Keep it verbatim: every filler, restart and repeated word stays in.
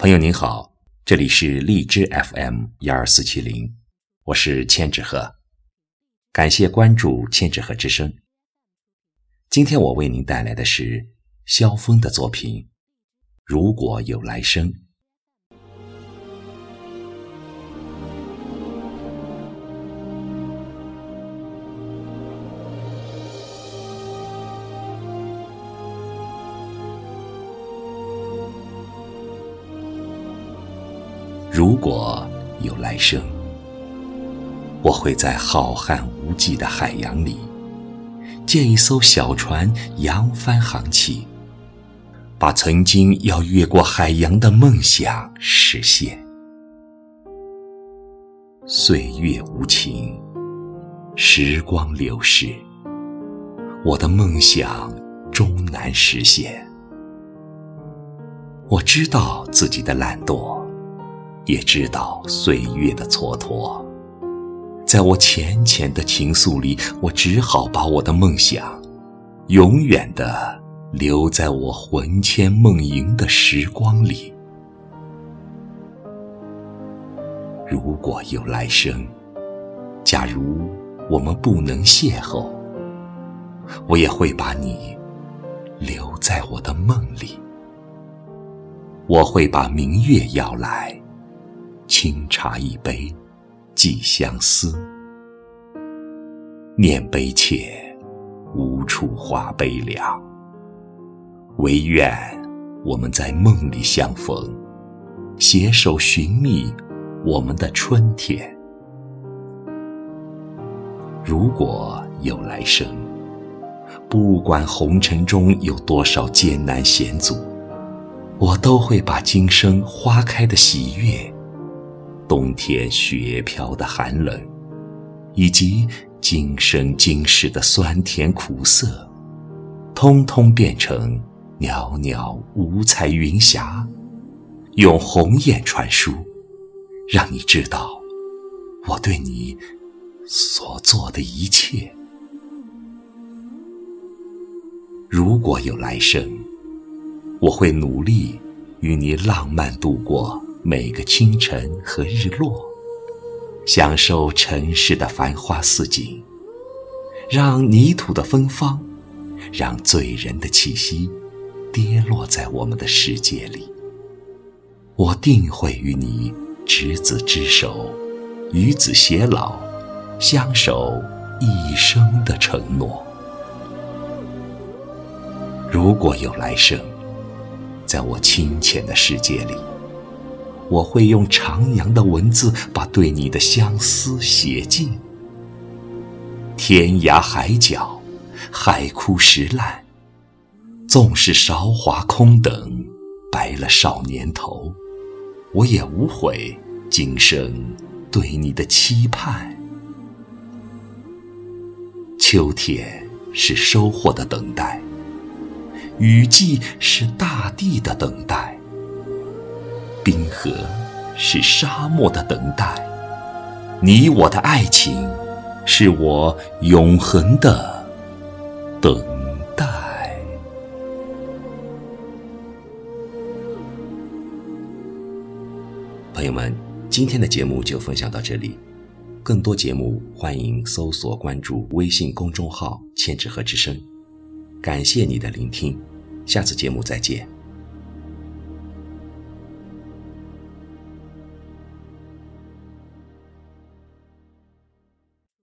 朋友您好，这里是荔枝 F M 一二四七零， 我是千纸鹤，感谢关注千纸鹤之声。今天我为您带来的是萧峰的作品《如果有来生》。如果有来生，我会在浩瀚无际的海洋里，借一艘小船扬帆航起，把曾经要越过海洋的梦想实现。岁月无情，时光流逝，我的梦想终难实现。我知道自己的懒惰，也知道岁月的蹉跎，在我浅浅的情愫里，我只好把我的梦想永远地留在我魂牵梦萦的时光里。如果有来生，假如我们不能邂逅，我也会把你留在我的梦里。我会把明月邀来，清茶一杯，寄相思。念悲切，无处话悲凉。唯愿我们在梦里相逢，携手寻觅我们的春天。如果有来生，不管红尘中有多少艰难险阻，我都会把今生花开的喜悦，冬天雪飘的寒冷，以及今生今世的酸甜苦涩，通通变成袅袅五彩云霞，用鸿雁传书，让你知道我对你所做的一切。如果有来生，我会努力与你浪漫度过每个清晨和日落，享受尘世的繁花似锦，让泥土的芬芳，让醉人的气息跌落在我们的世界里。我定会与你执子之手，与子偕老，相守一生的承诺。如果有来生，在我清浅的世界里，我会用徜徉的文字把对你的相思写尽。天涯海角，海枯石烂，纵使韶华空等，白了少年头，我也无悔今生对你的期盼。秋天是收获的等待，雨季是大地的等待，冰河是沙漠的等待，你我的爱情是我永恒的等待。朋友们，今天的节目就分享到这里，更多节目欢迎搜索关注微信公众号千纸鹤之声。感谢你的聆听，下次节目再见。